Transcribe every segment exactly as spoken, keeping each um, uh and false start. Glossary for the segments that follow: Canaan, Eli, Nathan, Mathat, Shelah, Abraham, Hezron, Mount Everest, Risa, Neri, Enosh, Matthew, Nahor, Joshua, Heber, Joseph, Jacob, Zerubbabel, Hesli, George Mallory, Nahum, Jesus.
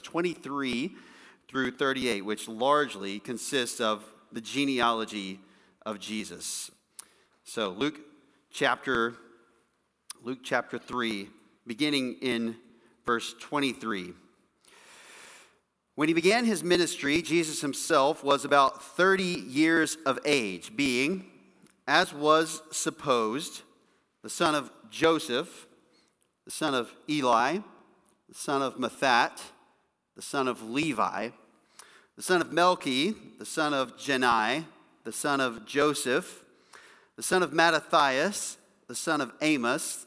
twenty-three through thirty-eight, which largely consists of the genealogy of Jesus. So Luke chapter Luke chapter three, beginning in verse twenty-three. When he began his ministry, Jesus himself was about thirty years of age, being, as was supposed, the son of Joseph, the son of Eli, the son of Mathat, the son of Levi, the son of Melchi, the son of Jannai, the son of Joseph, the son of Mattathias, the son of Amos,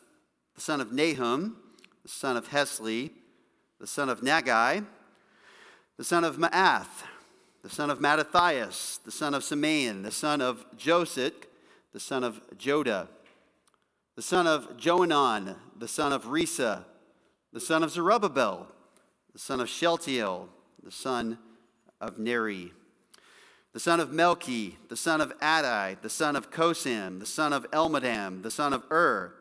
the son of Nahum, the son of Hesli, the son of Nagai, the son of Maath, the son of Mattathias, the son of Simeon, the son of Josech, the son of Jodah, the son of Joanan, the son of Risa, the son of Zerubbabel, the son of Sheltiel, the son of Neri, the son of Melchi, the son of Adai, the son of Kosan, the son of Elmadam, the son of Ur,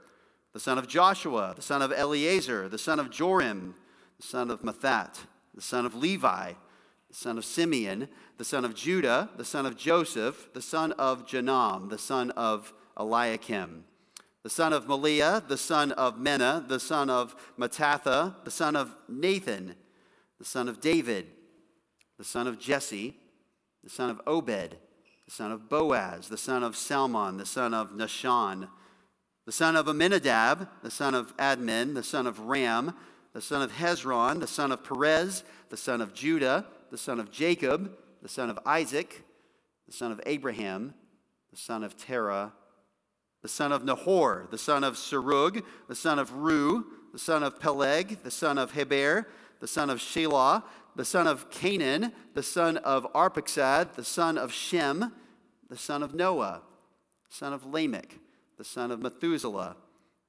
the son of Joshua, the son of Eleazar, the son of Joram, the son of Mathat, the son of Levi, the son of Simeon, the son of Judah, the son of Joseph, the son of Janam, the son of Eliakim, the son of Maliah, the son of Mena, the son of Mattatha, the son of Nathan, the son of David, the son of Jesse, the son of Obed, the son of Boaz, the son of Salmon, the son of Nashon, the son of Aminadab, the son of Admin, the son of Ram, the son of Hezron, the son of Perez, the son of Judah, the son of Jacob, the son of Isaac, the son of Abraham, the son of Terah, the son of Nahor, the son of Serug, the son of Ru, the son of Peleg, the son of Heber, the son of Shelah, the son of Canaan, the son of Arpachshad, the son of Shem, the son of Noah, the son of Lamech, the son of Methuselah,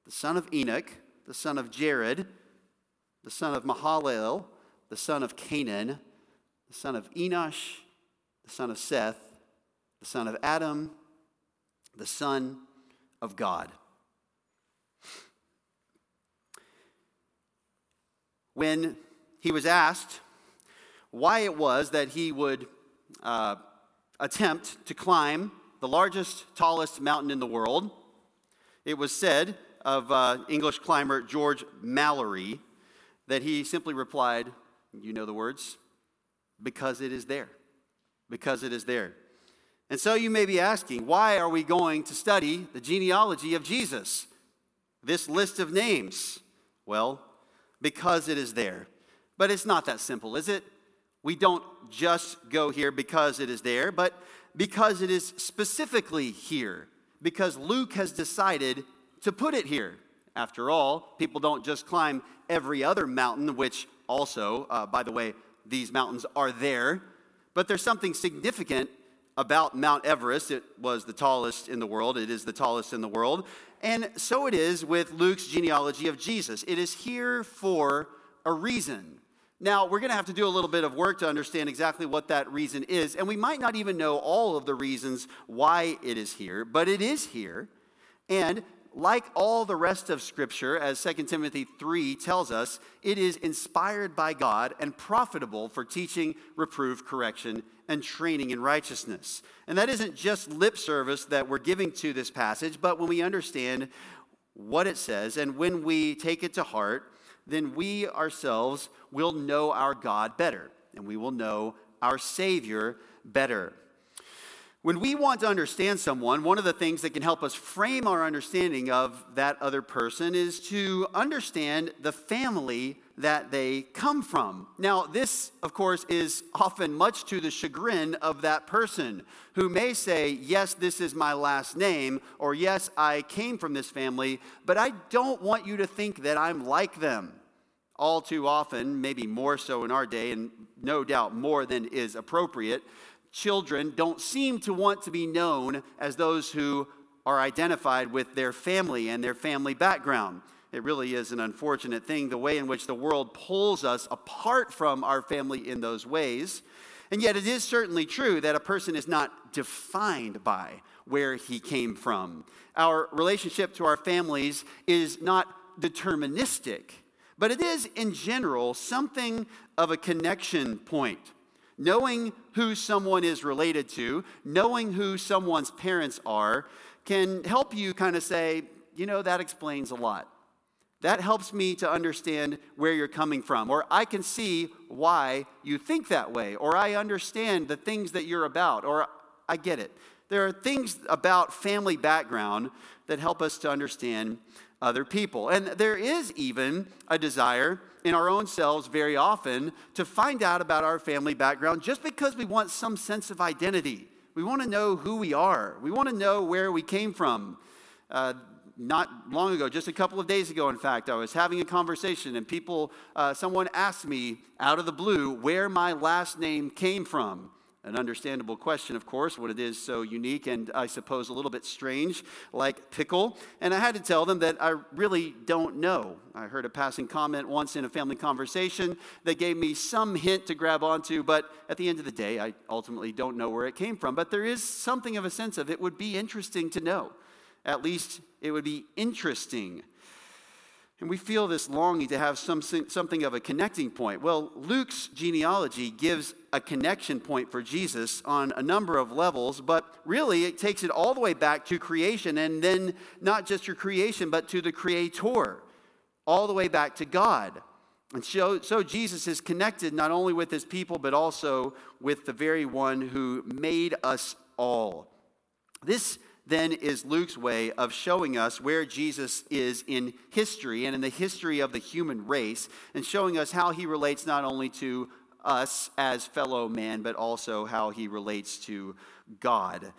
the son of Enoch, the son of Jared, the son of Mahalalel, the son of Canaan, the son of Enosh, the son of Seth, the son of Adam, the son of God. When he was asked why it was that he would uh, attempt to climb the largest, tallest mountain in the world, it was said of uh, English climber George Mallory that he simply replied, you know the words, because it is there, because it is there. And so you may be asking, why are we going to study the genealogy of Jesus, this list of names? Well, because it is there. But it's not that simple, is it? We don't just go here because it is there, but because it is specifically here, because Luke has decided to put it here. After all, people don't just climb every other mountain, which also, uh, by the way, these mountains are there. But there's something significant about Mount Everest. It was the tallest in the world. It is the tallest in the world. And so it is with Luke's genealogy of Jesus. It is here for a reason. Now, we're going to have to do a little bit of work to understand exactly what that reason is. And we might not even know all of the reasons why it is here, but it is here. And like all the rest of Scripture, as Second Timothy three tells us, it is inspired by God and profitable for teaching, reproof, correction, and training in righteousness. And that isn't just lip service that we're giving to this passage, but when we understand what it says and when we take it to heart, then we ourselves will know our God better, and we will know our Savior better. When we want to understand someone, one of the things that can help us frame our understanding of that other person is to understand the family that they come from. Now, this, of course, is often much to the chagrin of that person who may say, yes, this is my last name, or yes, I came from this family, but I don't want you to think that I'm like them. All too often, maybe more so in our day, and no doubt more than is appropriate, children don't seem to want to be known as those who are identified with their family and their family background. It really is an unfortunate thing, the way in which the world pulls us apart from our family in those ways. And yet it is certainly true that a person is not defined by where he came from. Our relationship to our families is not deterministic, But it is, in general, something of a connection point. Knowing who someone is related to, knowing who someone's parents are, can help you kind of say, you know, that explains a lot. That helps me to understand where you're coming from. Or I can see why you think that way. Or I understand the things that you're about. Or I get it. There are things about family background that help us to understand other people. And there is even a desire in our own selves very often to find out about our family background just because we want some sense of identity. We want to know who we are. We want to know where we came from. Uh, not long ago, just a couple of days ago, in fact, I was having a conversation and people, uh, someone asked me out of the blue where my last name came from. An understandable question, of course, when it is so unique and I suppose a little bit strange, like pickle. And I had to tell them that I really don't know. I heard a passing comment once in a family conversation that gave me some hint to grab onto, but at the end of the day, I ultimately don't know where it came from. But there is something of a sense of it would be interesting to know. At least it would be interesting. And we feel this longing to have some, something of a connecting point. Well, Luke's genealogy gives a connection point for Jesus on a number of levels, but really it takes it all the way back to creation, and then not just your creation, but to the Creator, all the way back to God. And so, so Jesus is connected not only with his people, but also with the very one who made us all. This then is Luke's way of showing us where Jesus is in history and in the history of the human race, and showing us how he relates not only to us as fellow man, but also how he relates to God.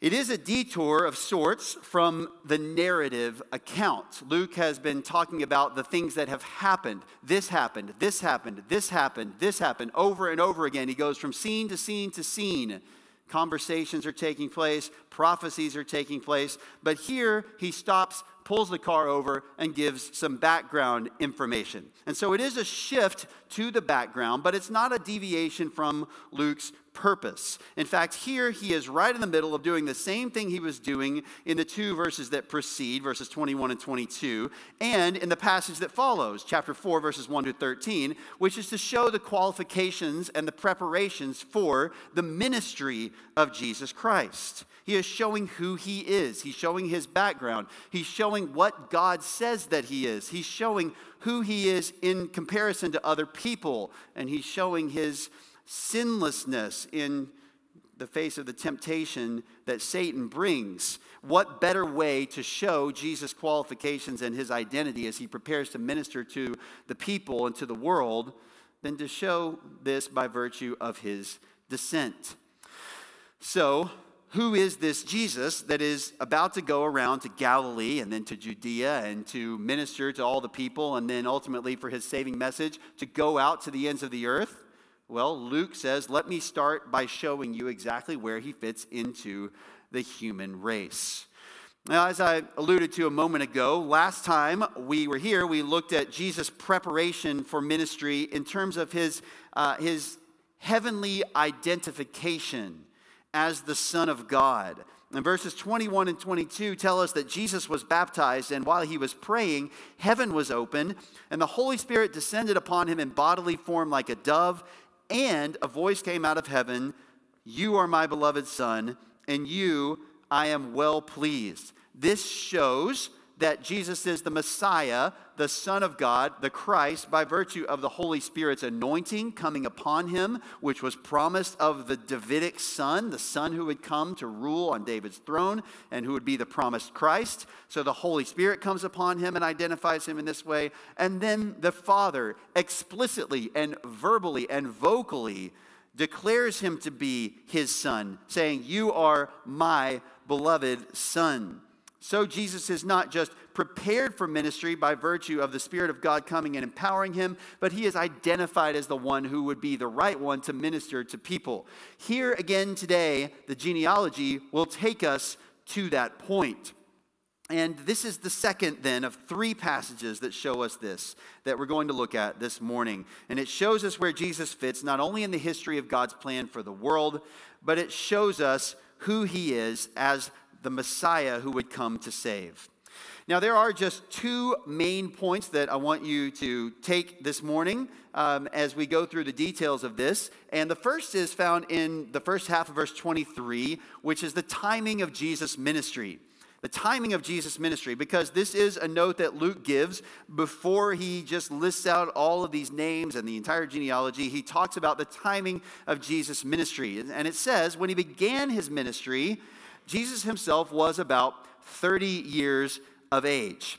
It is a detour of sorts from the narrative account. Luke has been talking about the things that have happened. This happened, this happened, this happened, this happened, over and over again. He goes from scene to scene to scene. Conversations are taking place, prophecies are taking place, but here he stops, pulls the car over, and gives some background information. And so it is a shift to the background, but it's not a deviation from Luke's purpose. In fact, here he is right in the middle of doing the same thing he was doing in the two verses that precede, verses twenty-one and twenty-two, and in the passage that follows, chapter four, verses one to thirteen, which is to show the qualifications and the preparations for the ministry of Jesus Christ. He is showing who he is. He's showing his background. He's showing what God says that he is. He's showing who he is in comparison to other people, and he's showing his sinlessness in the face of the temptation that Satan brings. What better way to show Jesus' qualifications and his identity as he prepares to minister to the people and to the world than to show this by virtue of his descent? So, who is this Jesus that is about to go around to Galilee and then to Judea and to minister to all the people and then ultimately for his saving message to go out to the ends of the earth? Well, Luke says, let me start by showing you exactly where he fits into the human race. Now, as I alluded to a moment ago, last time we were here, we looked at Jesus' preparation for ministry in terms of his, uh, his heavenly identification as the Son of God. And verses twenty-one and twenty-two tell us that Jesus was baptized, and while he was praying, heaven was opened, and the Holy Spirit descended upon him in bodily form like a dove, and a voice came out of heaven, "You are my beloved Son, and you I am well pleased." This shows that Jesus is the Messiah, the Son of God, the Christ, by virtue of the Holy Spirit's anointing coming upon him, which was promised of the Davidic son, the son who would come to rule on David's throne and who would be the promised Christ. So the Holy Spirit comes upon him and identifies him in this way. And then the Father explicitly and verbally and vocally declares him to be his son, saying, "You are my beloved Son." So Jesus is not just prepared for ministry by virtue of the Spirit of God coming and empowering him, but he is identified as the one who would be the right one to minister to people. Here again today, the genealogy will take us to that point. And this is the second then of three passages that show us this, that we're going to look at this morning. And it shows us where Jesus fits, not only in the history of God's plan for the world, but it shows us who he is as the Messiah who would come to save. Now, there are just two main points that I want you to take this morning um, as we go through the details of this. And the first is found in the first half of verse twenty-three, which is the timing of Jesus' ministry. The timing of Jesus' ministry, because this is a note that Luke gives before he just lists out all of these names and the entire genealogy. He talks about the timing of Jesus' ministry. And it says, when he began his ministry, Jesus himself was about thirty years of age.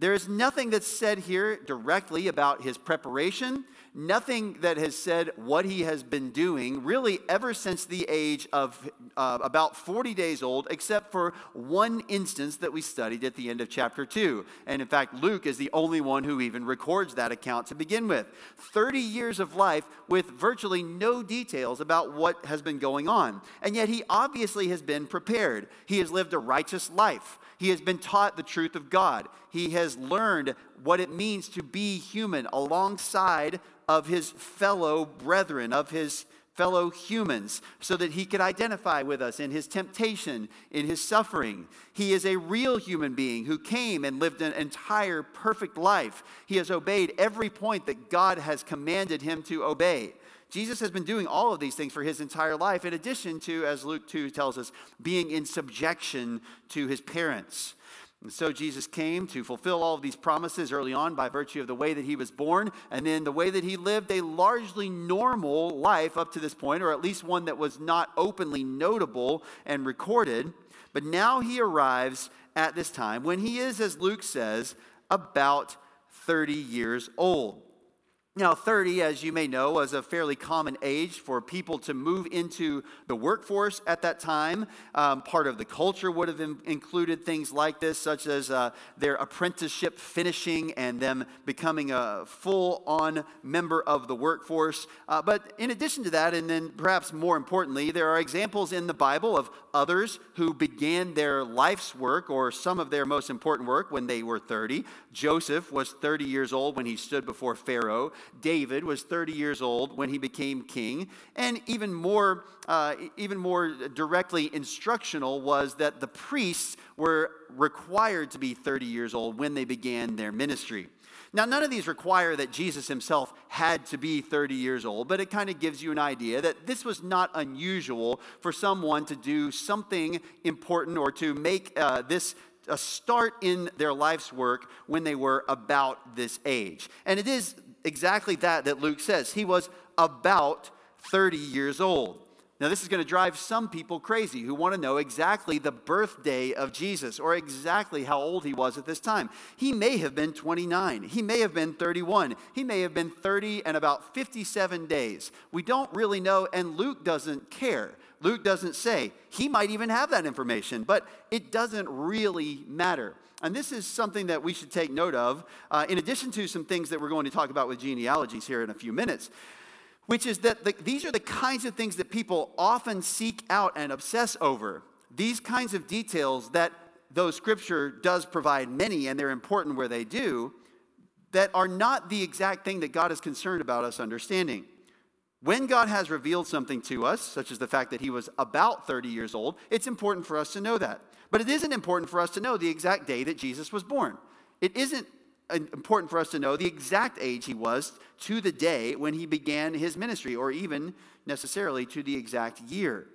There is nothing that's said here directly about his preparation, nothing that has said what he has been doing really ever since the age of uh, about forty days old, except for one instance that we studied at the end of chapter two. And in fact, Luke is the only one who even records that account to begin with. thirty years of life with virtually no details about what has been going on. And yet he obviously has been prepared. He has lived a righteous life. He has been taught the truth of God. He has learned what it means to be human alongside of his fellow brethren, of his fellow humans, so that he could identify with us in his temptation, in his suffering. He is a real human being who came and lived an entire perfect life. He has obeyed every point that God has commanded him to obey. Jesus has been doing all of these things for his entire life, in addition to, as Luke two tells us, being in subjection to his parents. And so Jesus came to fulfill all of these promises early on by virtue of the way that he was born, and then the way that he lived a largely normal life up to this point, or at least one that was not openly notable and recorded. But now he arrives at this time when he is, as Luke says, about thirty years old. Now, thirty, as you may know, was a fairly common age for people to move into the workforce at that time. Um, part of the culture would have in- included things like this, such as uh, their apprenticeship finishing and them becoming a full-on member of the workforce. Uh, but in addition to that, and then perhaps more importantly, there are examples in the Bible of others who began their life's work or some of their most important work when they were thirty. Joseph was thirty years old when he stood before Pharaoh. David was thirty years old when he became king, and even more, uh, even more directly instructional was that the priests were required to be thirty years old when they began their ministry. Now, none of these require that Jesus himself had to be thirty years old, but it kind of gives you an idea that this was not unusual for someone to do something important or to make uh, this a start in their life's work when they were about this age. And it is exactly that that Luke says. He was about thirty years old. Now, this is going to drive some people crazy who want to know exactly the birthday of Jesus or exactly how old he was at this time. He may have been twenty-nine. He may have been thirty-one. He may have been thirty and about fifty-seven days. We don't really know, and Luke doesn't care. Luke doesn't say. He might even have that information, but it doesn't really matter. And this is something that we should take note of, uh, in addition to some things that we're going to talk about with genealogies here in a few minutes, which is that the, these are the kinds of things that people often seek out and obsess over. These kinds of details that, though Scripture does provide many, and they're important where they do, that are not the exact thing that God is concerned about us understanding. When God has revealed something to us, such as the fact that he was about thirty years old, it's important for us to know that. But it isn't important for us to know the exact day that Jesus was born. It isn't important for us to know the exact age he was to the day when he began his ministry, or even necessarily to the exact year.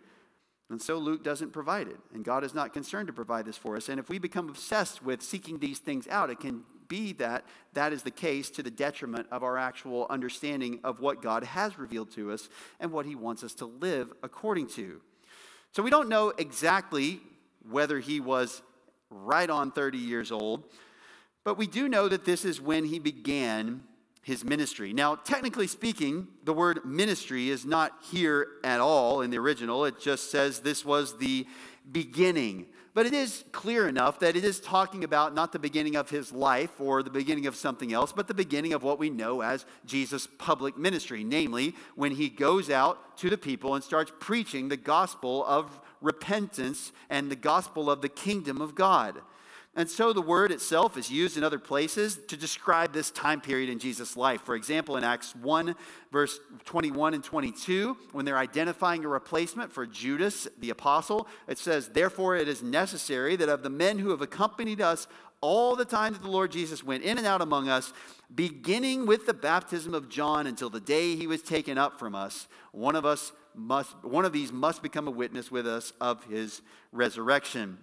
And so Luke doesn't provide it, and God is not concerned to provide this for us. And if we become obsessed with seeking these things out, it can be that that is the case to the detriment of our actual understanding of what God has revealed to us and what he wants us to live according to. So we don't know exactly whether he was right on thirty years old, but we do know that this is when he began his ministry. Now, technically speaking, the word ministry is not here at all in the original. It just says this was the beginning. But it is clear enough that it is talking about not the beginning of his life or the beginning of something else, but the beginning of what we know as Jesus' public ministry, namely when he goes out to the people and starts preaching the gospel of repentance and the gospel of the kingdom of God. And so the word itself is used in other places to describe this time period in Jesus' life. For example, in Acts one, verse twenty-one and twenty-two, when they're identifying a replacement for Judas, the apostle, it says, "Therefore it is necessary that of the men who have accompanied us, all the time that the Lord Jesus went in and out among us, beginning with the baptism of John until the day he was taken up from us, one of us must, one of these must become a witness with us of his resurrection.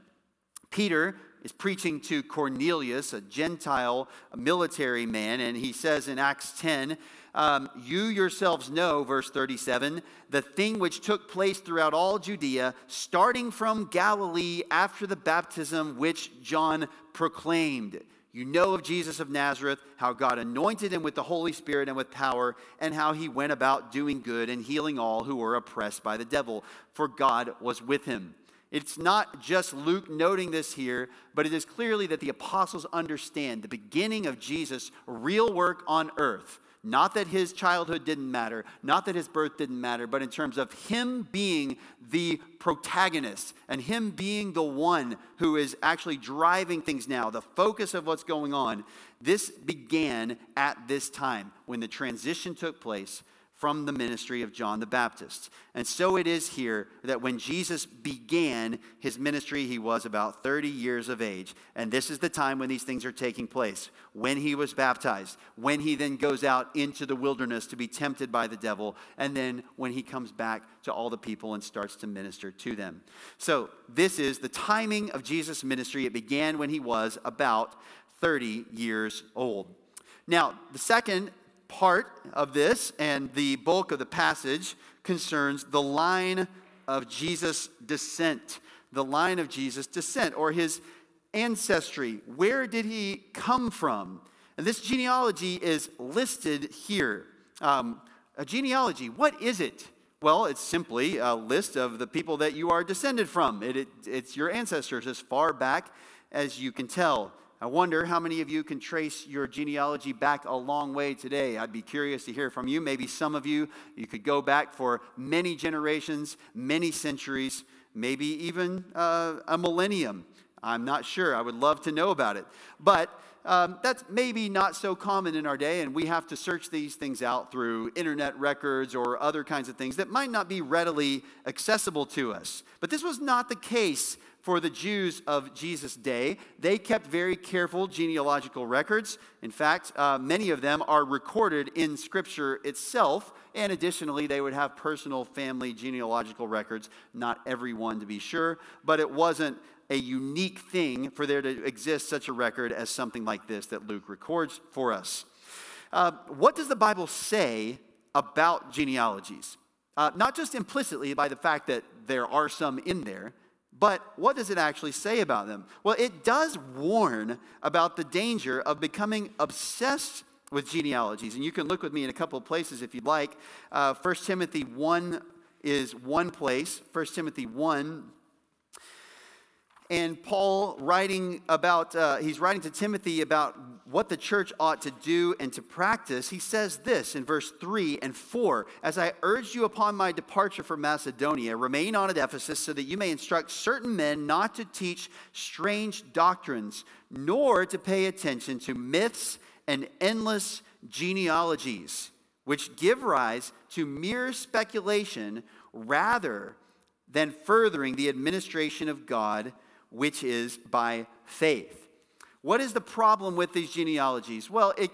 Peter is preaching to Cornelius, a Gentile a military man, and he says in Acts ten, um, you yourselves know, verse thirty-seven, the thing which took place throughout all Judea, starting from Galilee after the baptism which John proclaimed. You know of Jesus of Nazareth, how God anointed him with the Holy Spirit and with power, and how he went about doing good and healing all who were oppressed by the devil, for God was with him. It's not just Luke noting this here, but it is clearly that the apostles understand the beginning of Jesus' real work on earth. Not that his childhood didn't matter, not that his birth didn't matter, but in terms of him being the protagonist and him being the one who is actually driving things now, the focus of what's going on. This began at this time when the transition took place from the ministry of John the Baptist. And so it is here that when Jesus began his ministry, he was about thirty years of age. And this is the time when these things are taking place, when he was baptized, when he then goes out into the wilderness to be tempted by the devil, and then when he comes back to all the people and starts to minister to them. So this is the timing of Jesus' ministry. It began when he was about thirty years old. Now, the second part of this and the bulk of the passage concerns the line of Jesus' descent, the line of Jesus' descent or his ancestry. Where did he come from? And this genealogy is listed here. Um, a genealogy, what is it? Well, it's simply a list of the people that you are descended from. It, it, it's your ancestors as far back as you can tell. I wonder how many of you can trace your genealogy back a long way today. I'd be curious to hear from you. Maybe some of you, you could go back for many generations, many centuries, maybe even uh, a millennium. I'm not sure. I would love to know about it. But um, that's maybe not so common in our day, and we have to search these things out through internet records or other kinds of things that might not be readily accessible to us. But this was not the case for the Jews of Jesus' day. They kept very careful genealogical records. In fact, uh, many of them are recorded in Scripture itself. And additionally, they would have personal family genealogical records. Not everyone, to be sure. But it wasn't a unique thing for there to exist such a record as something like this that Luke records for us. Uh, what does the Bible say about genealogies? Uh, not just implicitly by the fact that there are some in there, but what does it actually say about them? Well, it does warn about the danger of becoming obsessed with genealogies. And you can look with me in a couple of places if you'd like. Uh, First Timothy one is one place. First Timothy one. And Paul writing about, uh, he's writing to Timothy about what the church ought to do and to practice. He says this in verse three and four, as I urged you upon my departure from Macedonia, remain on at Ephesus so that you may instruct certain men not to teach strange doctrines, nor to pay attention to myths and endless genealogies, which give rise to mere speculation rather than furthering the administration of God, which is by faith. What is the problem with these genealogies? Well, it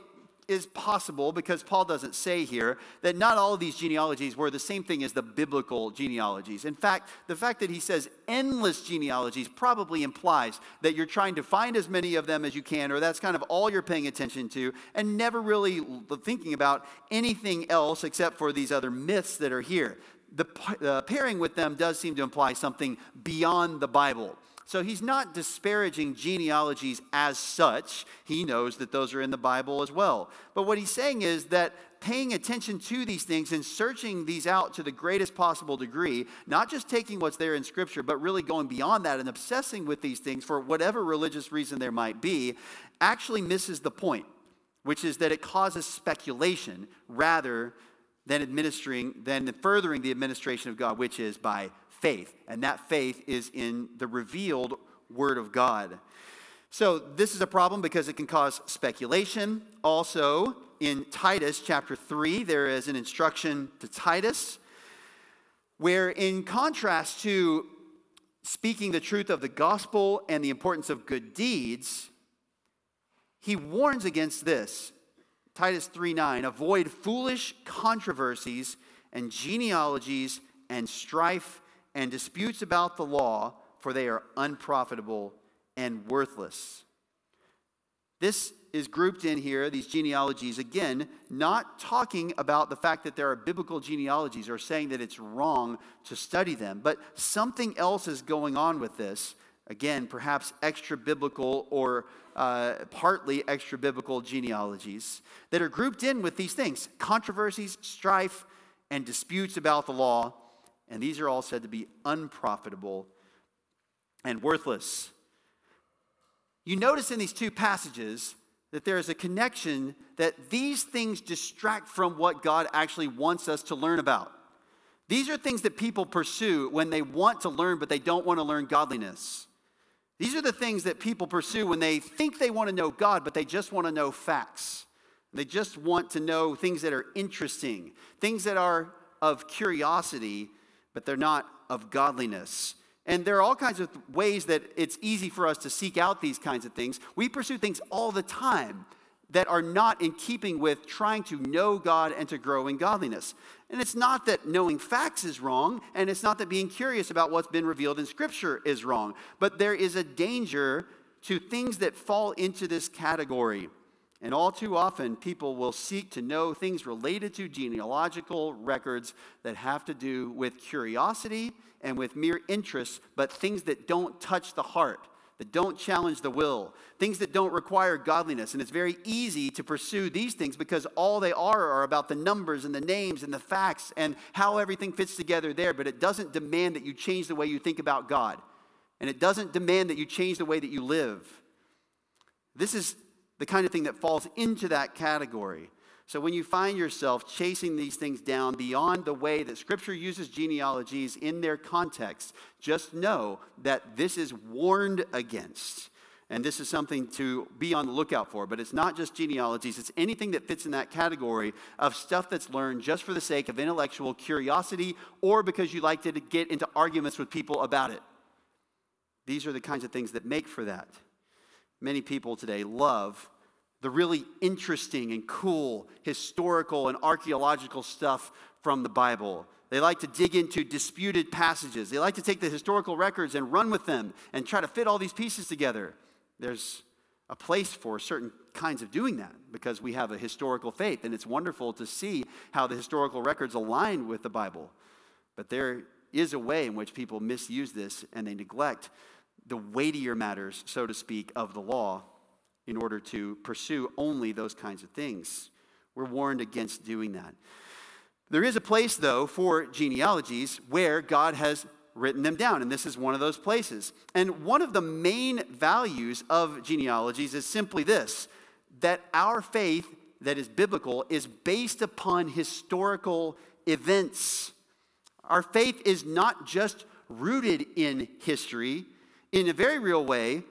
is possible, because Paul doesn't say here, that not all of these genealogies were the same thing as the biblical genealogies. In fact, the fact that he says endless genealogies probably implies that you're trying to find as many of them as you can, or that's kind of all you're paying attention to, and never really thinking about anything else except for these other myths that are here. The uh, pairing with them does seem to imply something beyond the Bible. So he's not disparaging genealogies as such. He knows that those are in the Bible as well. But what he's saying is that paying attention to these things and searching these out to the greatest possible degree, not just taking what's there in Scripture, but really going beyond that and obsessing with these things for whatever religious reason there might be, actually misses the point, which is that it causes speculation rather than administering, than furthering the administration of God, which is by faith. And that faith is in the revealed Word of God. So this is a problem because it can cause speculation. Also, in Titus chapter three, there is an instruction to Titus, where in contrast to speaking the truth of the gospel and the importance of good deeds, he warns against this. Titus three nine, avoid foolish controversies and genealogies and strife and disputes about the law, for they are unprofitable and worthless. This is grouped in here, these genealogies, again, not talking about the fact that there are biblical genealogies or saying that it's wrong to study them, but something else is going on with this. Again, perhaps extra-biblical or uh, partly extra-biblical genealogies that are grouped in with these things, controversies, strife, and disputes about the law, and these are all said to be unprofitable and worthless. You notice in these two passages that there is a connection that these things distract from what God actually wants us to learn about. These are things that people pursue when they want to learn, but they don't want to learn godliness. These are the things that people pursue when they think they want to know God, but they just want to know facts. They just want to know things that are interesting, things that are of curiosity, but they're not of godliness. And there are all kinds of ways that it's easy for us to seek out these kinds of things. We pursue things all the time that are not in keeping with trying to know God and to grow in godliness. And it's not that knowing facts is wrong, and it's not that being curious about what's been revealed in Scripture is wrong. But there is a danger to things that fall into this category. And all too often, people will seek to know things related to genealogical records that have to do with curiosity and with mere interests, but things that don't touch the heart, that don't challenge the will, things that don't require godliness. And it's very easy to pursue these things because all they are are about the numbers and the names and the facts and how everything fits together there, but it doesn't demand that you change the way you think about God. And it doesn't demand that you change the way that you live. This is the kind of thing that falls into that category. So when you find yourself chasing these things down beyond the way that Scripture uses genealogies in their context, just know that this is warned against. And this is something to be on the lookout for. But it's not just genealogies. It's anything that fits in that category of stuff that's learned just for the sake of intellectual curiosity or because you like to get into arguments with people about it. These are the kinds of things that make for that. Many people today love the really interesting and cool historical and archaeological stuff from the Bible. They like to dig into disputed passages. They like to take the historical records and run with them and try to fit all these pieces together. There's a place for certain kinds of doing that because we have a historical faith, and it's wonderful to see how the historical records align with the Bible. But there is a way in which people misuse this, and they neglect the weightier matters, so to speak, of the law in order to pursue only those kinds of things. We're warned against doing that. There is a place, though, for genealogies where God has written them down, and this is one of those places. And one of the main values of genealogies is simply this, that our faith that is biblical is based upon historical events. Our faith is not just rooted in history. In a very real way,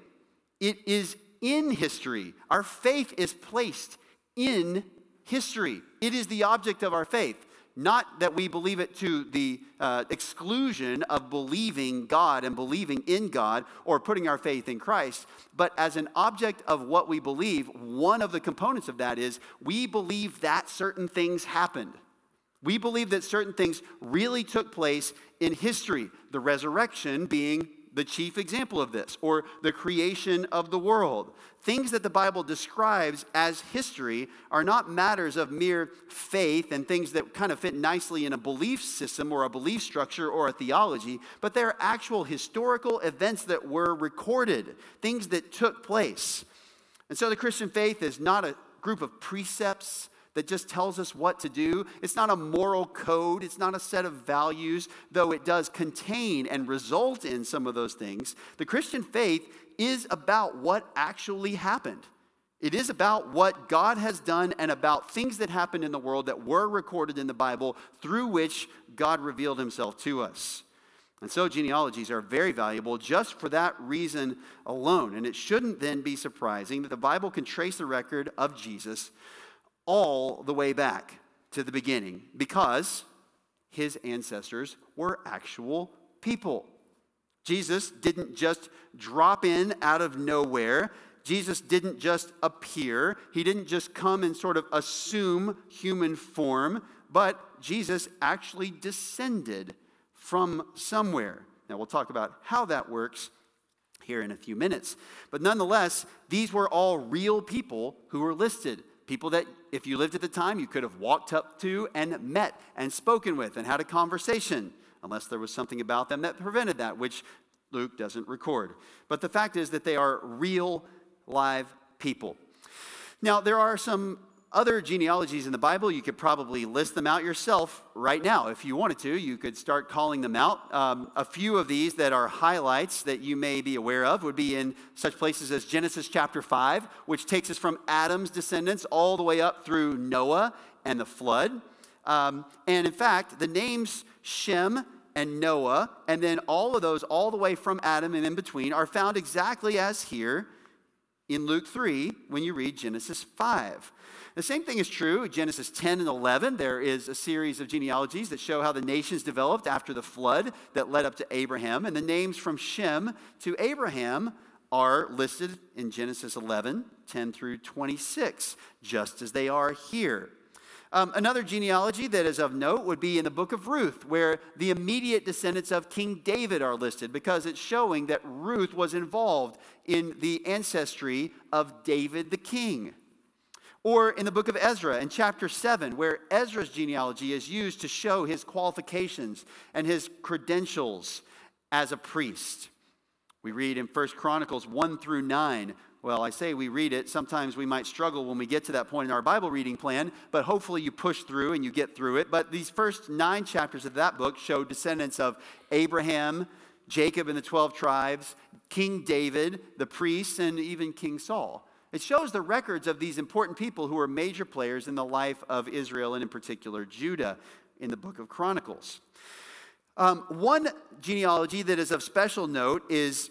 it is in history. Our faith is placed in history. It is the object of our faith. Not that we believe it to the uh, exclusion of believing God and believing in God or putting our faith in Christ, but as an object of what we believe, one of the components of that is we believe that certain things happened. We believe that certain things really took place in history, the resurrection being the chief example of this, or the creation of the world. Things that the Bible describes as history are not matters of mere faith and things that kind of fit nicely in a belief system or a belief structure or a theology, but they're actual historical events that were recorded, things that took place. And so the Christian faith is not a group of precepts that just tells us what to do. It's not a moral code. It's not a set of values, though it does contain and result in some of those things. The Christian faith is about what actually happened. It is about what God has done and about things that happened in the world that were recorded in the Bible through which God revealed himself to us. And so genealogies are very valuable just for that reason alone. And it shouldn't then be surprising that the Bible can trace the record of Jesus all the way back to the beginning, because his ancestors were actual people. Jesus didn't just drop in out of nowhere. Jesus didn't just appear. He didn't just come and sort of assume human form, but Jesus actually descended from somewhere. Now, we'll talk about how that works here in a few minutes. But nonetheless, these were all real people who were listed. People that, if you lived at the time, you could have walked up to and met and spoken with and had a conversation, unless there was something about them that prevented that, which Luke doesn't record. But the fact is that they are real, live people. Now, there are some other genealogies in the Bible. You could probably list them out yourself right now. If you wanted to, you could start calling them out. Um, a few of these that are highlights that you may be aware of would be in such places as Genesis chapter five, which takes us from Adam's descendants all the way up through Noah and the flood. Um, and in fact, the names Shem and Noah, and then all of those all the way from Adam and in between, are found exactly as here in Luke three when you read Genesis five. The same thing is true, Genesis ten and eleven. There is a series of genealogies that show how the nations developed after the flood that led up to Abraham. And the names from Shem to Abraham are listed in Genesis eleven, ten through twenty-six, just as they are here. Um, another genealogy that is of note would be in the book of Ruth, where the immediate descendants of King David are listed, because it's showing that Ruth was involved in the ancestry of David the king. Or in the book of Ezra in chapter seven, where Ezra's genealogy is used to show his qualifications and his credentials as a priest. We read in First Chronicles one through nine, Well, I say we read it. Sometimes we might struggle when we get to that point in our Bible reading plan, but hopefully you push through and you get through it. But these first nine chapters of that book show descendants of Abraham, Jacob and the twelve tribes, King David, the priests, and even King Saul. It shows the records of these important people who were major players in the life of Israel, and in particular Judah, in the book of Chronicles. Um, one genealogy that is of special note is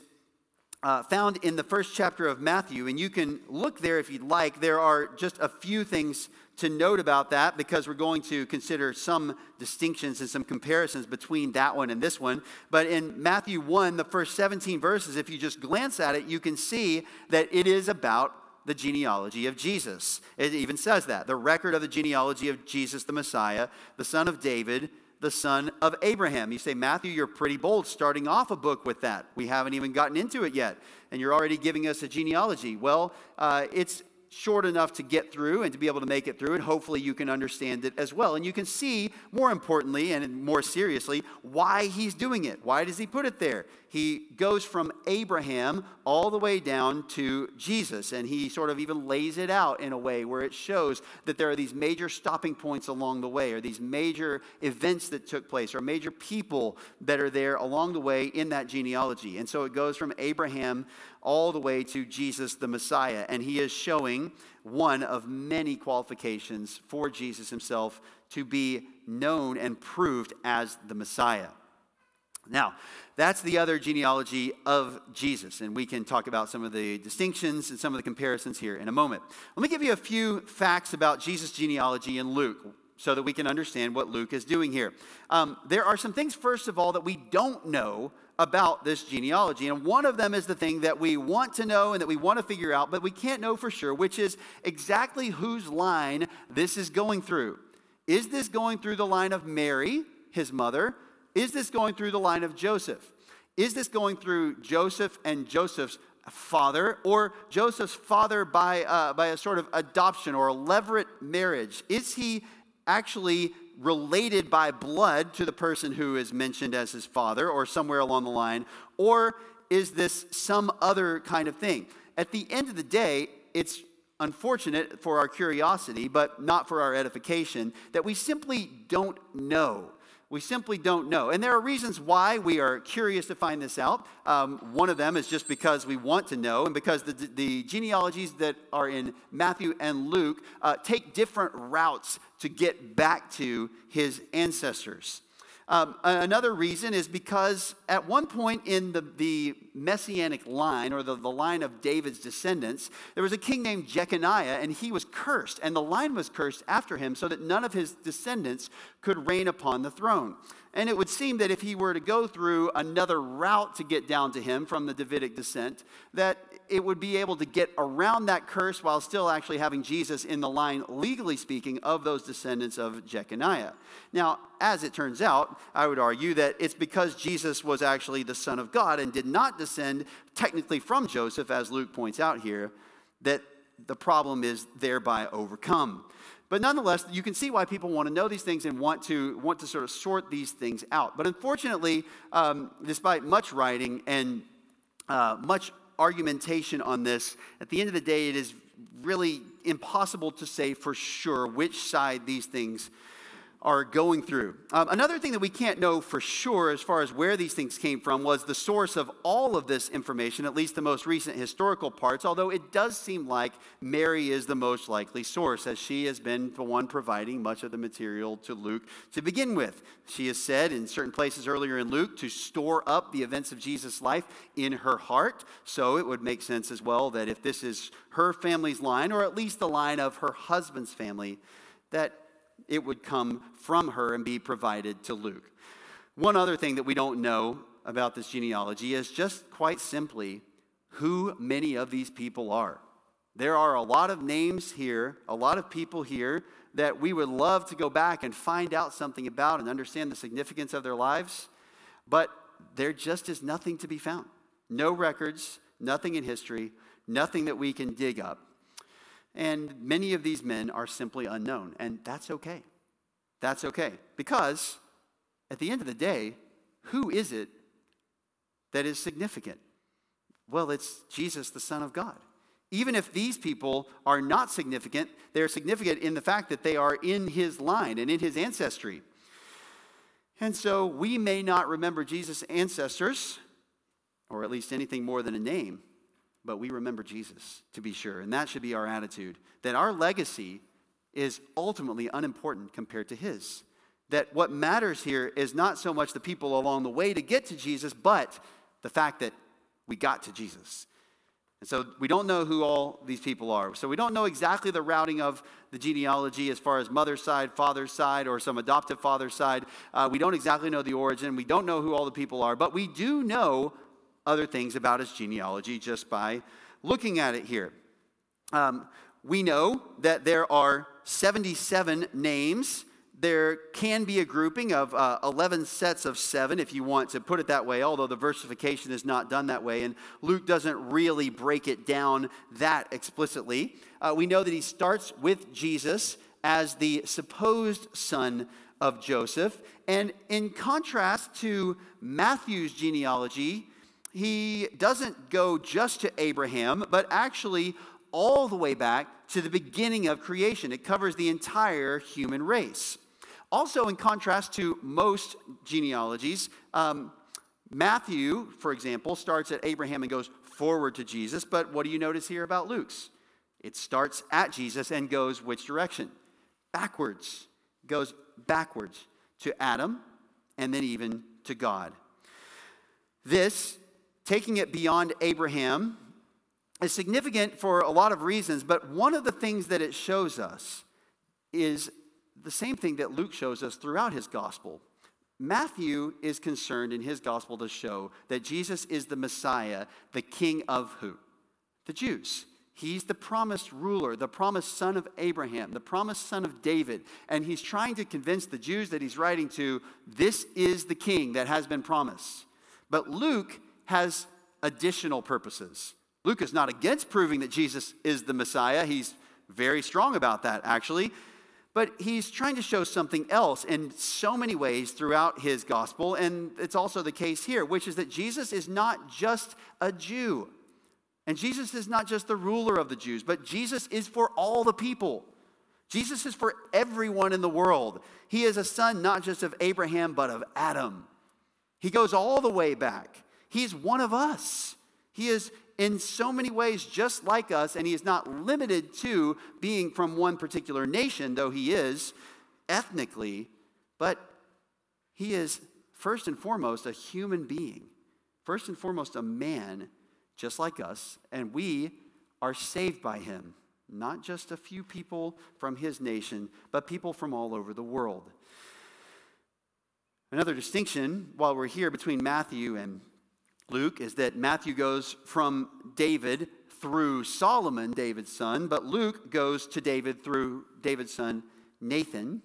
Uh, found in the first chapter of Matthew, and you can look there if you'd like. There are just a few things to note about that, because we're going to consider some distinctions and some comparisons between that one and this one. But in Matthew one, the first seventeen verses, if you just glance at it, you can see that it is about the genealogy of Jesus. It even says that. The record of the genealogy of Jesus the Messiah, the son of David, the son of Abraham. You say, Matthew, you're pretty bold starting off a book with that. We haven't even gotten into it yet, and you're already giving us a genealogy. Well, uh, it's short enough to get through and to be able to make it through, and hopefully you can understand it as well. And you can see, more importantly and more seriously, why he's doing it. Why does he put it there? He goes from Abraham all the way down to Jesus, and he sort of even lays it out in a way where it shows that there are these major stopping points along the way, or these major events that took place, or major people that are there along the way in that genealogy. And so it goes from Abraham all the way to Jesus the Messiah, and he is showing one of many qualifications for Jesus himself to be known and proved as the Messiah. Now, that's the other genealogy of Jesus, and we can talk about some of the distinctions and some of the comparisons here in a moment. Let me give you a few facts about Jesus' genealogy in Luke so that we can understand what Luke is doing here. Um, there are some things, first of all, that we don't know about this genealogy, and one of them is the thing that we want to know and that we want to figure out, but we can't know for sure, which is exactly whose line this is going through. Is this going through the line of Mary, his mother? Is this going through the line of Joseph? Is this going through Joseph and Joseph's father, or Joseph's father by uh, by a sort of adoption or a levirate marriage? Is he actually related by blood to the person who is mentioned as his father, or somewhere along the line? Or is this some other kind of thing? At the end of the day, it's unfortunate for our curiosity, but not for our edification, that we simply don't know. We simply don't know. And there are reasons why we are curious to find this out. Um, one of them is just because we want to know, and because the, the genealogies that are in Matthew and Luke uh, take different routes to get back to his ancestors. Um, another reason is because at one point in the, the messianic line, or the, the line of David's descendants, there was a king named Jeconiah, and he was cursed, and the line was cursed after him so that none of his descendants could reign upon the throne. And it would seem that if he were to go through another route to get down to him from the Davidic descent, that it would be able to get around that curse while still actually having Jesus in the line, legally speaking, of those descendants of Jeconiah. Now, as it turns out, I would argue that it's because Jesus was actually the Son of God and did not descend technically from Joseph, as Luke points out here, that the problem is thereby overcome. But nonetheless, you can see why people want to know these things and want to want to sort of sort these things out. But unfortunately, um, despite much writing and uh, much argumentation on this, at the end of the day, it is really impossible to say for sure which side these things are going through. Um, another thing that we can't know for sure as far as where these things came from was the source of all of this information, at least the most recent historical parts, although it does seem like Mary is the most likely source, as she has been the one providing much of the material to Luke to begin with. She is said in certain places earlier in Luke to store up the events of Jesus' life in her heart, so it would make sense as well that if this is her family's line, or at least the line of her husband's family, that it would come from her and be provided to Luke. One other thing that we don't know about this genealogy is just quite simply who many of these people are. There are a lot of names here, a lot of people here that we would love to go back and find out something about and understand the significance of their lives, but there just is nothing to be found. No records, nothing in history, nothing that we can dig up. And many of these men are simply unknown, and that's okay. That's okay, because at the end of the day, who is it that is significant? Well, it's Jesus, the Son of God. Even if these people are not significant, they're significant in the fact that they are in his line and in his ancestry. And so we may not remember Jesus' ancestors, or at least anything more than a name, but we remember Jesus, to be sure. And that should be our attitude, that our legacy is ultimately unimportant compared to his. That what matters here is not so much the people along the way to get to Jesus, but the fact that we got to Jesus. And so we don't know who all these people are. So we don't know exactly the routing of the genealogy as far as mother's side, father's side, or some adoptive father's side. Uh, we don't exactly know the origin. We don't know who all the people are, but we do know other things about his genealogy just by looking at it here. Um, we know that there are seventy-seven names. There can be a grouping of uh, eleven sets of seven, if you want to put it that way, although the versification is not done that way, and Luke doesn't really break it down that explicitly. Uh, we know that he starts with Jesus as the supposed son of Joseph, and in contrast to Matthew's genealogy, he doesn't go just to Abraham, but actually all the way back to the beginning of creation. It covers the entire human race. Also, in contrast to most genealogies, um, Matthew, for example, starts at Abraham and goes forward to Jesus. But what do you notice here about Luke's? It starts at Jesus and goes which direction? Backwards. Goes backwards to Adam and then even to God. This, taking it beyond Abraham, is significant for a lot of reasons, but one of the things that it shows us is the same thing that Luke shows us throughout his gospel. Matthew is concerned in his gospel to show that Jesus is the Messiah, the king of who? The Jews. He's the promised ruler, the promised son of Abraham, the promised son of David. And he's trying to convince the Jews that he's writing to, this is the king that has been promised. But Luke has additional purposes. Luke is not against proving that Jesus is the Messiah. He's very strong about that, actually. But he's trying to show something else in so many ways throughout his gospel, and it's also the case here, which is that Jesus is not just a Jew. And Jesus is not just the ruler of the Jews, but Jesus is for all the people. Jesus is for everyone in the world. He is a son not just of Abraham, but of Adam. He goes all the way back. He's one of us. He is in so many ways just like us, and he is not limited to being from one particular nation, though he is ethnically, but he is first and foremost a human being, first and foremost a man just like us, and we are saved by him, not just a few people from his nation, but people from all over the world. Another distinction while we're here between Matthew and Luke is that Matthew goes from David through Solomon, David's son, but Luke goes to David through David's son, Nathan.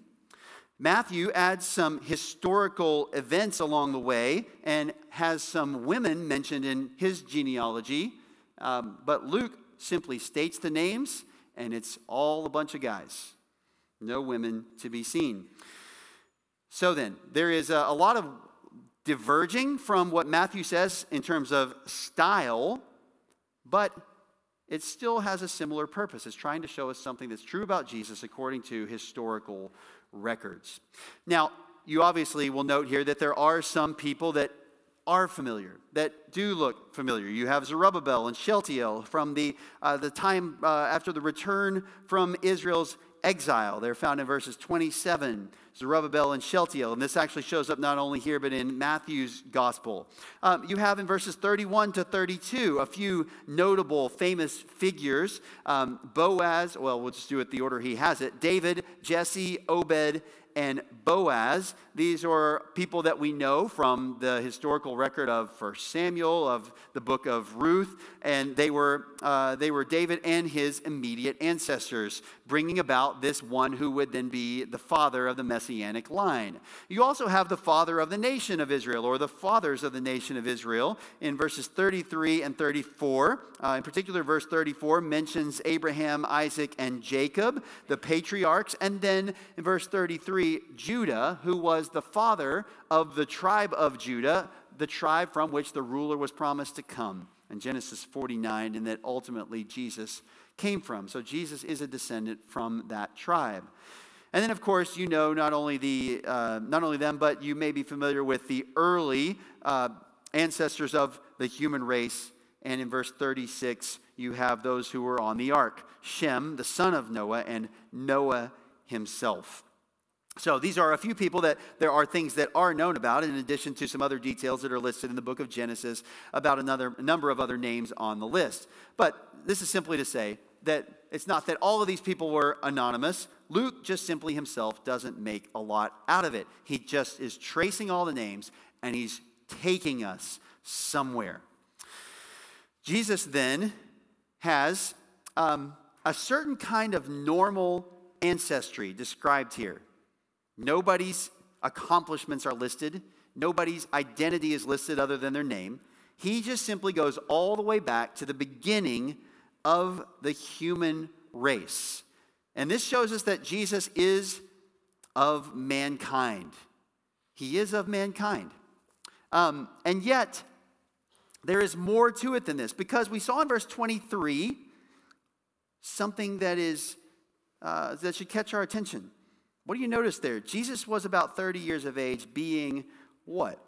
Matthew adds some historical events along the way and has some women mentioned in his genealogy, um, but Luke simply states the names, and it's all a bunch of guys. No women to be seen. So then, there is a, a lot of diverging from what Matthew says in terms of style, but it still has a similar purpose. It's trying to show us something that's true about Jesus according to historical records. Now, you obviously will note here that there are some people that are familiar, that do look familiar. You have Zerubbabel and Sheltiel from the uh, the time uh, after the return from Israel's exile. They're found in verses twenty-seven, Zerubbabel and Sheltiel. And this actually shows up not only here, but in Matthew's gospel. Um, you have in verses thirty-one to thirty-two, a few notable famous figures. Um, Boaz, well, we'll just do it the order he has it. David, Jesse, Obed, and Boaz. These are people that we know from the historical record of First Samuel, of the book of Ruth, and they were uh, they were David and his immediate ancestors, bringing about this one who would then be the father of the Messianic line. You also have the father of the nation of Israel, or the fathers of the nation of Israel, in verses thirty-three and thirty-four. Uh, in particular, verse thirty-four mentions Abraham, Isaac, and Jacob, the patriarchs, and then in verse thirty-three, Judah, who was the father of the tribe of Judah, the tribe from which the ruler was promised to come, in Genesis forty-nine, and that ultimately Jesus came from. So Jesus is a descendant from that tribe. And then, of course, you know not only the uh, not only them, but you may be familiar with the early uh, ancestors of the human race. And in verse thirty-six, you have those who were on the ark: Shem, the son of Noah, and Noah himself. So these are a few people that there are things that are known about, in addition to some other details that are listed in the book of Genesis about another a number of other names on the list. But this is simply to say that it's not that all of these people were anonymous. Luke just simply himself doesn't make a lot out of it. He just is tracing all the names, and he's taking us somewhere. Jesus then has um, a certain kind of normal ancestry described here. Nobody's accomplishments are listed. Nobody's identity is listed other than their name. He just simply goes all the way back to the beginning of the human race. And this shows us that Jesus is of mankind. He is of mankind. Um, and yet, there is more to it than this, because we saw in verse twenty-three something that is uh, that should catch our attention. What do you notice there? Jesus was about thirty years of age, being what?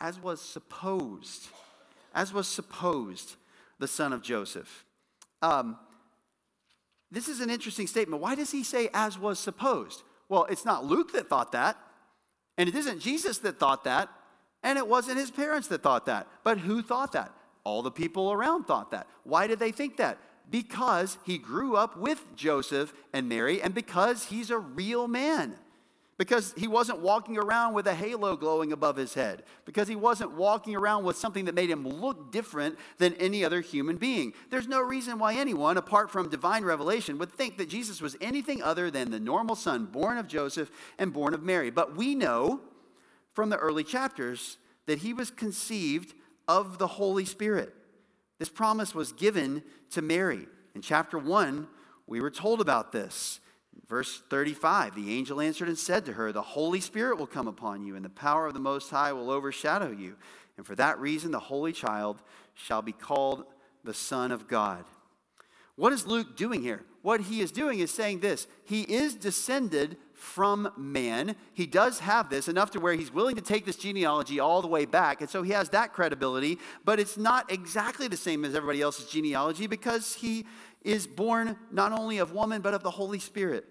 As was supposed. As was supposed, the son of Joseph. Um, this is an interesting statement. Why does he say as was supposed? Well, it's not Luke that thought that, and it isn't Jesus that thought that, and it wasn't his parents that thought that. But who thought that? All the people around thought that. Why did they think that? Because he grew up with Joseph and Mary, and because he's a real man. Because he wasn't walking around with a halo glowing above his head. Because he wasn't walking around with something that made him look different than any other human being. There's no reason why anyone, apart from divine revelation, would think that Jesus was anything other than the normal son, born of Joseph and born of Mary. But we know from the early chapters that he was conceived of the Holy Spirit. This promise was given to Mary. In chapter one, we were told about this. In verse thirty-five, the angel answered and said to her, "The Holy Spirit will come upon you, and the power of the Most High will overshadow you. And for that reason, the Holy Child shall be called the Son of God." What is Luke doing here? What he is doing is saying this: he is descended from man. He does have this enough to where he's willing to take this genealogy all the way back, and so he has that credibility, but it's not exactly the same as everybody else's genealogy, because he is born not only of woman but of the Holy Spirit.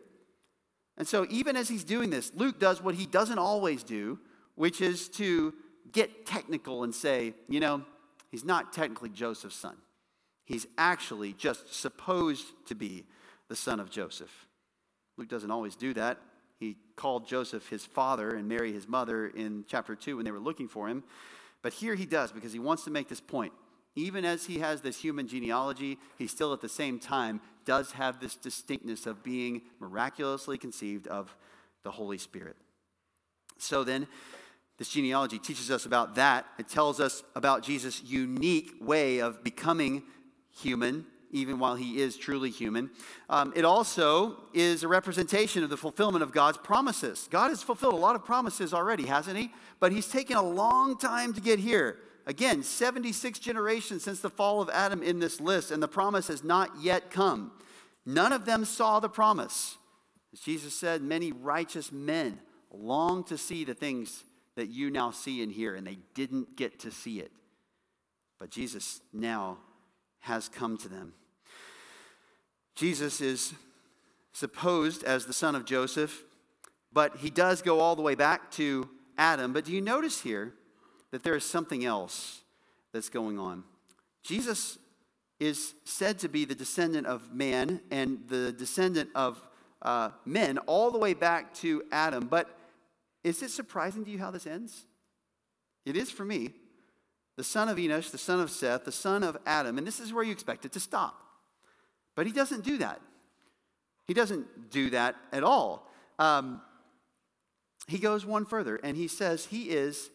And so even as he's doing this, Luke does what he doesn't always do, which is to get technical and say, you know, he's not technically Joseph's son. He's actually just supposed to be the son of Joseph. Luke doesn't always do that. He called Joseph his father and Mary his mother in chapter two when they were looking for him. But here he does, because he wants to make this point. Even as he has this human genealogy, he still at the same time does have this distinctness of being miraculously conceived of the Holy Spirit. So then, this genealogy teaches us about that. It tells us about Jesus' unique way of becoming human, even while he is truly human. Um, it also is a representation of the fulfillment of God's promises. God has fulfilled a lot of promises already, hasn't he? But he's taken a long time to get here. Again, seventy-six generations since the fall of Adam in this list, and the promise has not yet come. None of them saw the promise. As Jesus said, many righteous men long to see the things that you now see and hear, and they didn't get to see it. But Jesus now has come to them. Jesus is supposed as the son of Joseph, but he does go all the way back to Adam. But do you notice here that there is something else that's going on? Jesus is said to be the descendant of man and the descendant of uh, men all the way back to Adam. But is it surprising to you how this ends? It is for me. The son of Enosh, the son of Seth, the son of Adam. And this is where you expect it to stop. But he doesn't do that. He doesn't do that at all. Um, he goes one further, and he says he is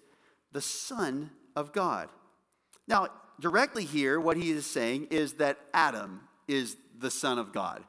the Son of God. Now, directly here, what he is saying is that Adam is the Son of God.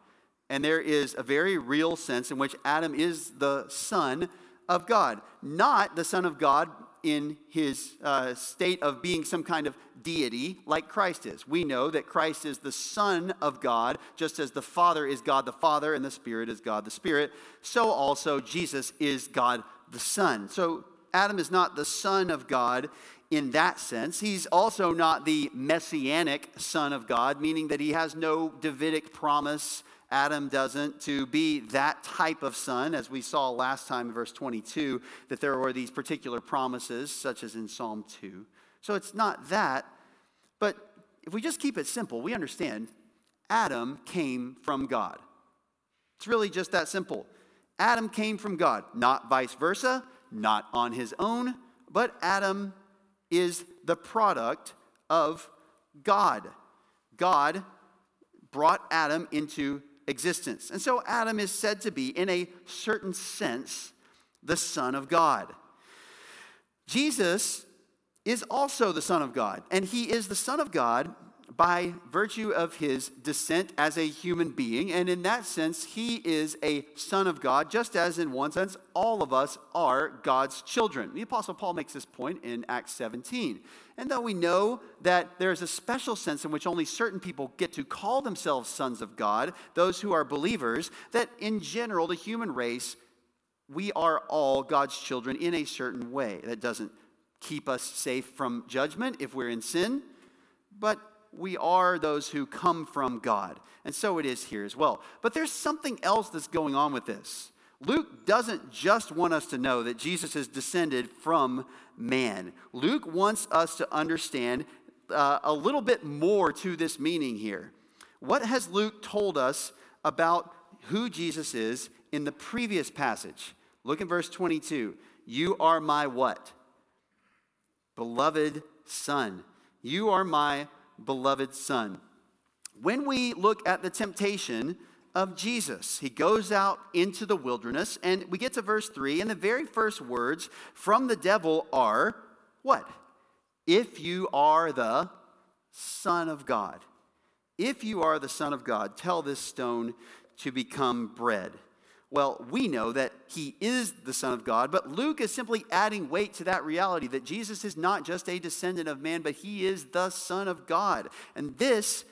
And there is a very real sense in which Adam is the Son of God. Not the Son of God in his uh, state of being some kind of deity like Christ is. We know that Christ is the Son of God, just as the Father is God the Father and the Spirit is God the Spirit. So also Jesus is God the Son. So Adam is not the Son of God in that sense. He's also not the Messianic Son of God, meaning that he has no Davidic promise. Adam doesn't, to be that type of son, as we saw last time in verse twenty-two, that there were these particular promises, such as in Psalm two. So it's not that, but if we just keep it simple, we understand Adam came from God. It's really just that simple. Adam came from God, not vice versa, not on his own, but Adam is the product of God. God brought Adam into existence. And so Adam is said to be, in a certain sense, the Son of God. Jesus is also the Son of God, and he is the Son of God by virtue of his descent as a human being, and in that sense, he is a Son of God, just as in one sense, all of us are God's children. The Apostle Paul makes this point in Acts seventeen. And though we know that there is a special sense in which only certain people get to call themselves sons of God, those who are believers, that in general, the human race, we are all God's children in a certain way. That doesn't keep us safe from judgment if we're in sin, but we are those who come from God. And so it is here as well. But there's something else that's going on with this. Luke doesn't just want us to know that Jesus is descended from man. Luke wants us to understand uh, a little bit more to this meaning here. What has Luke told us about who Jesus is in the previous passage? Look in verse twenty-two. You are my what? Beloved son. You are my beloved son. When we look at the temptation of Jesus, he goes out into the wilderness, and we get to verse three, and the very first words from the devil are what? If you are the Son of God. If you are the Son of God, tell this stone to become bread. Well, we know that he is the Son of God, but Luke is simply adding weight to that reality that Jesus is not just a descendant of man, but he is the Son of God. And this,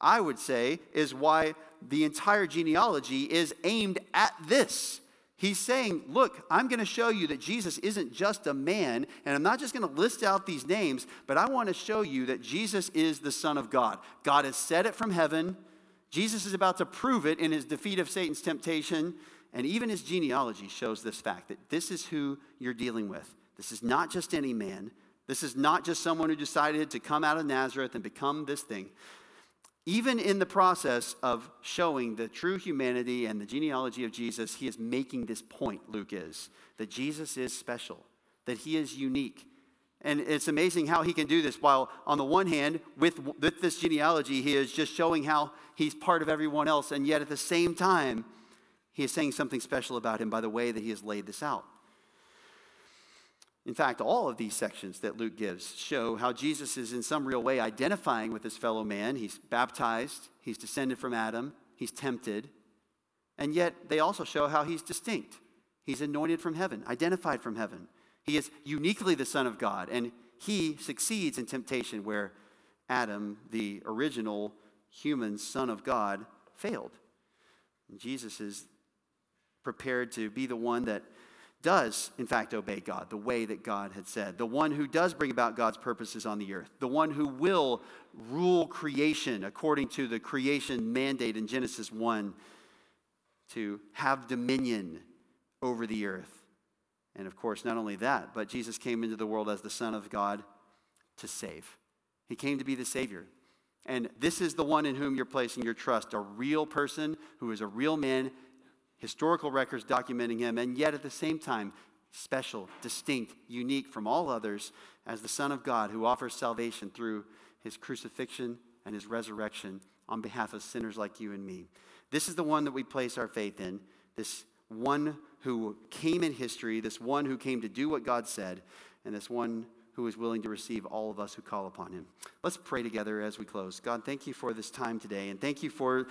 I would say, is why the entire genealogy is aimed at this. He's saying, look, I'm going to show you that Jesus isn't just a man, and I'm not just going to list out these names, but I want to show you that Jesus is the Son of God. God has said it from heaven. Jesus is about to prove it in his defeat of Satan's temptation. And even his genealogy shows this fact, that this is who you're dealing with. This is not just any man. This is not just someone who decided to come out of Nazareth and become this thing. Even in the process of showing the true humanity and the genealogy of Jesus, he is making this point, Luke is, that Jesus is special, that he is unique. And it's amazing how he can do this while, on the one hand, with, with this genealogy, he is just showing how he's part of everyone else, and yet at the same time, he is saying something special about him by the way that he has laid this out. In fact, all of these sections that Luke gives show how Jesus is in some real way identifying with his fellow man. He's baptized, he's descended from Adam, he's tempted, and yet they also show how he's distinct. He's anointed from heaven, identified from heaven. He is uniquely the Son of God, and he succeeds in temptation where Adam, the original human Son of God, failed. And Jesus is prepared to be the one that does, in fact, obey God the way that God had said, the one who does bring about God's purposes on the earth, the one who will rule creation according to the creation mandate in Genesis one to have dominion over the earth. And of course, not only that, but Jesus came into the world as the Son of God to save. He came to be the Savior. And this is the one in whom you're placing your trust, a real person who is a real man, historical records documenting him, and yet at the same time, special, distinct, unique from all others as the Son of God who offers salvation through his crucifixion and his resurrection on behalf of sinners like you and me. This is the one that we place our faith in, this one who came in history, this one who came to do what God said, and this one who is willing to receive all of us who call upon him. Let's pray together as we close. God, thank you for this time today, and thank you for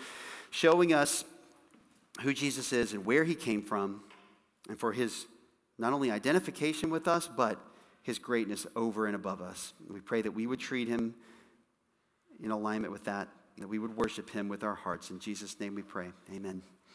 showing us who Jesus is and where he came from, and for his not only identification with us, but his greatness over and above us. We pray that we would treat him in alignment with that, that we would worship him with our hearts. In Jesus' name we pray, amen.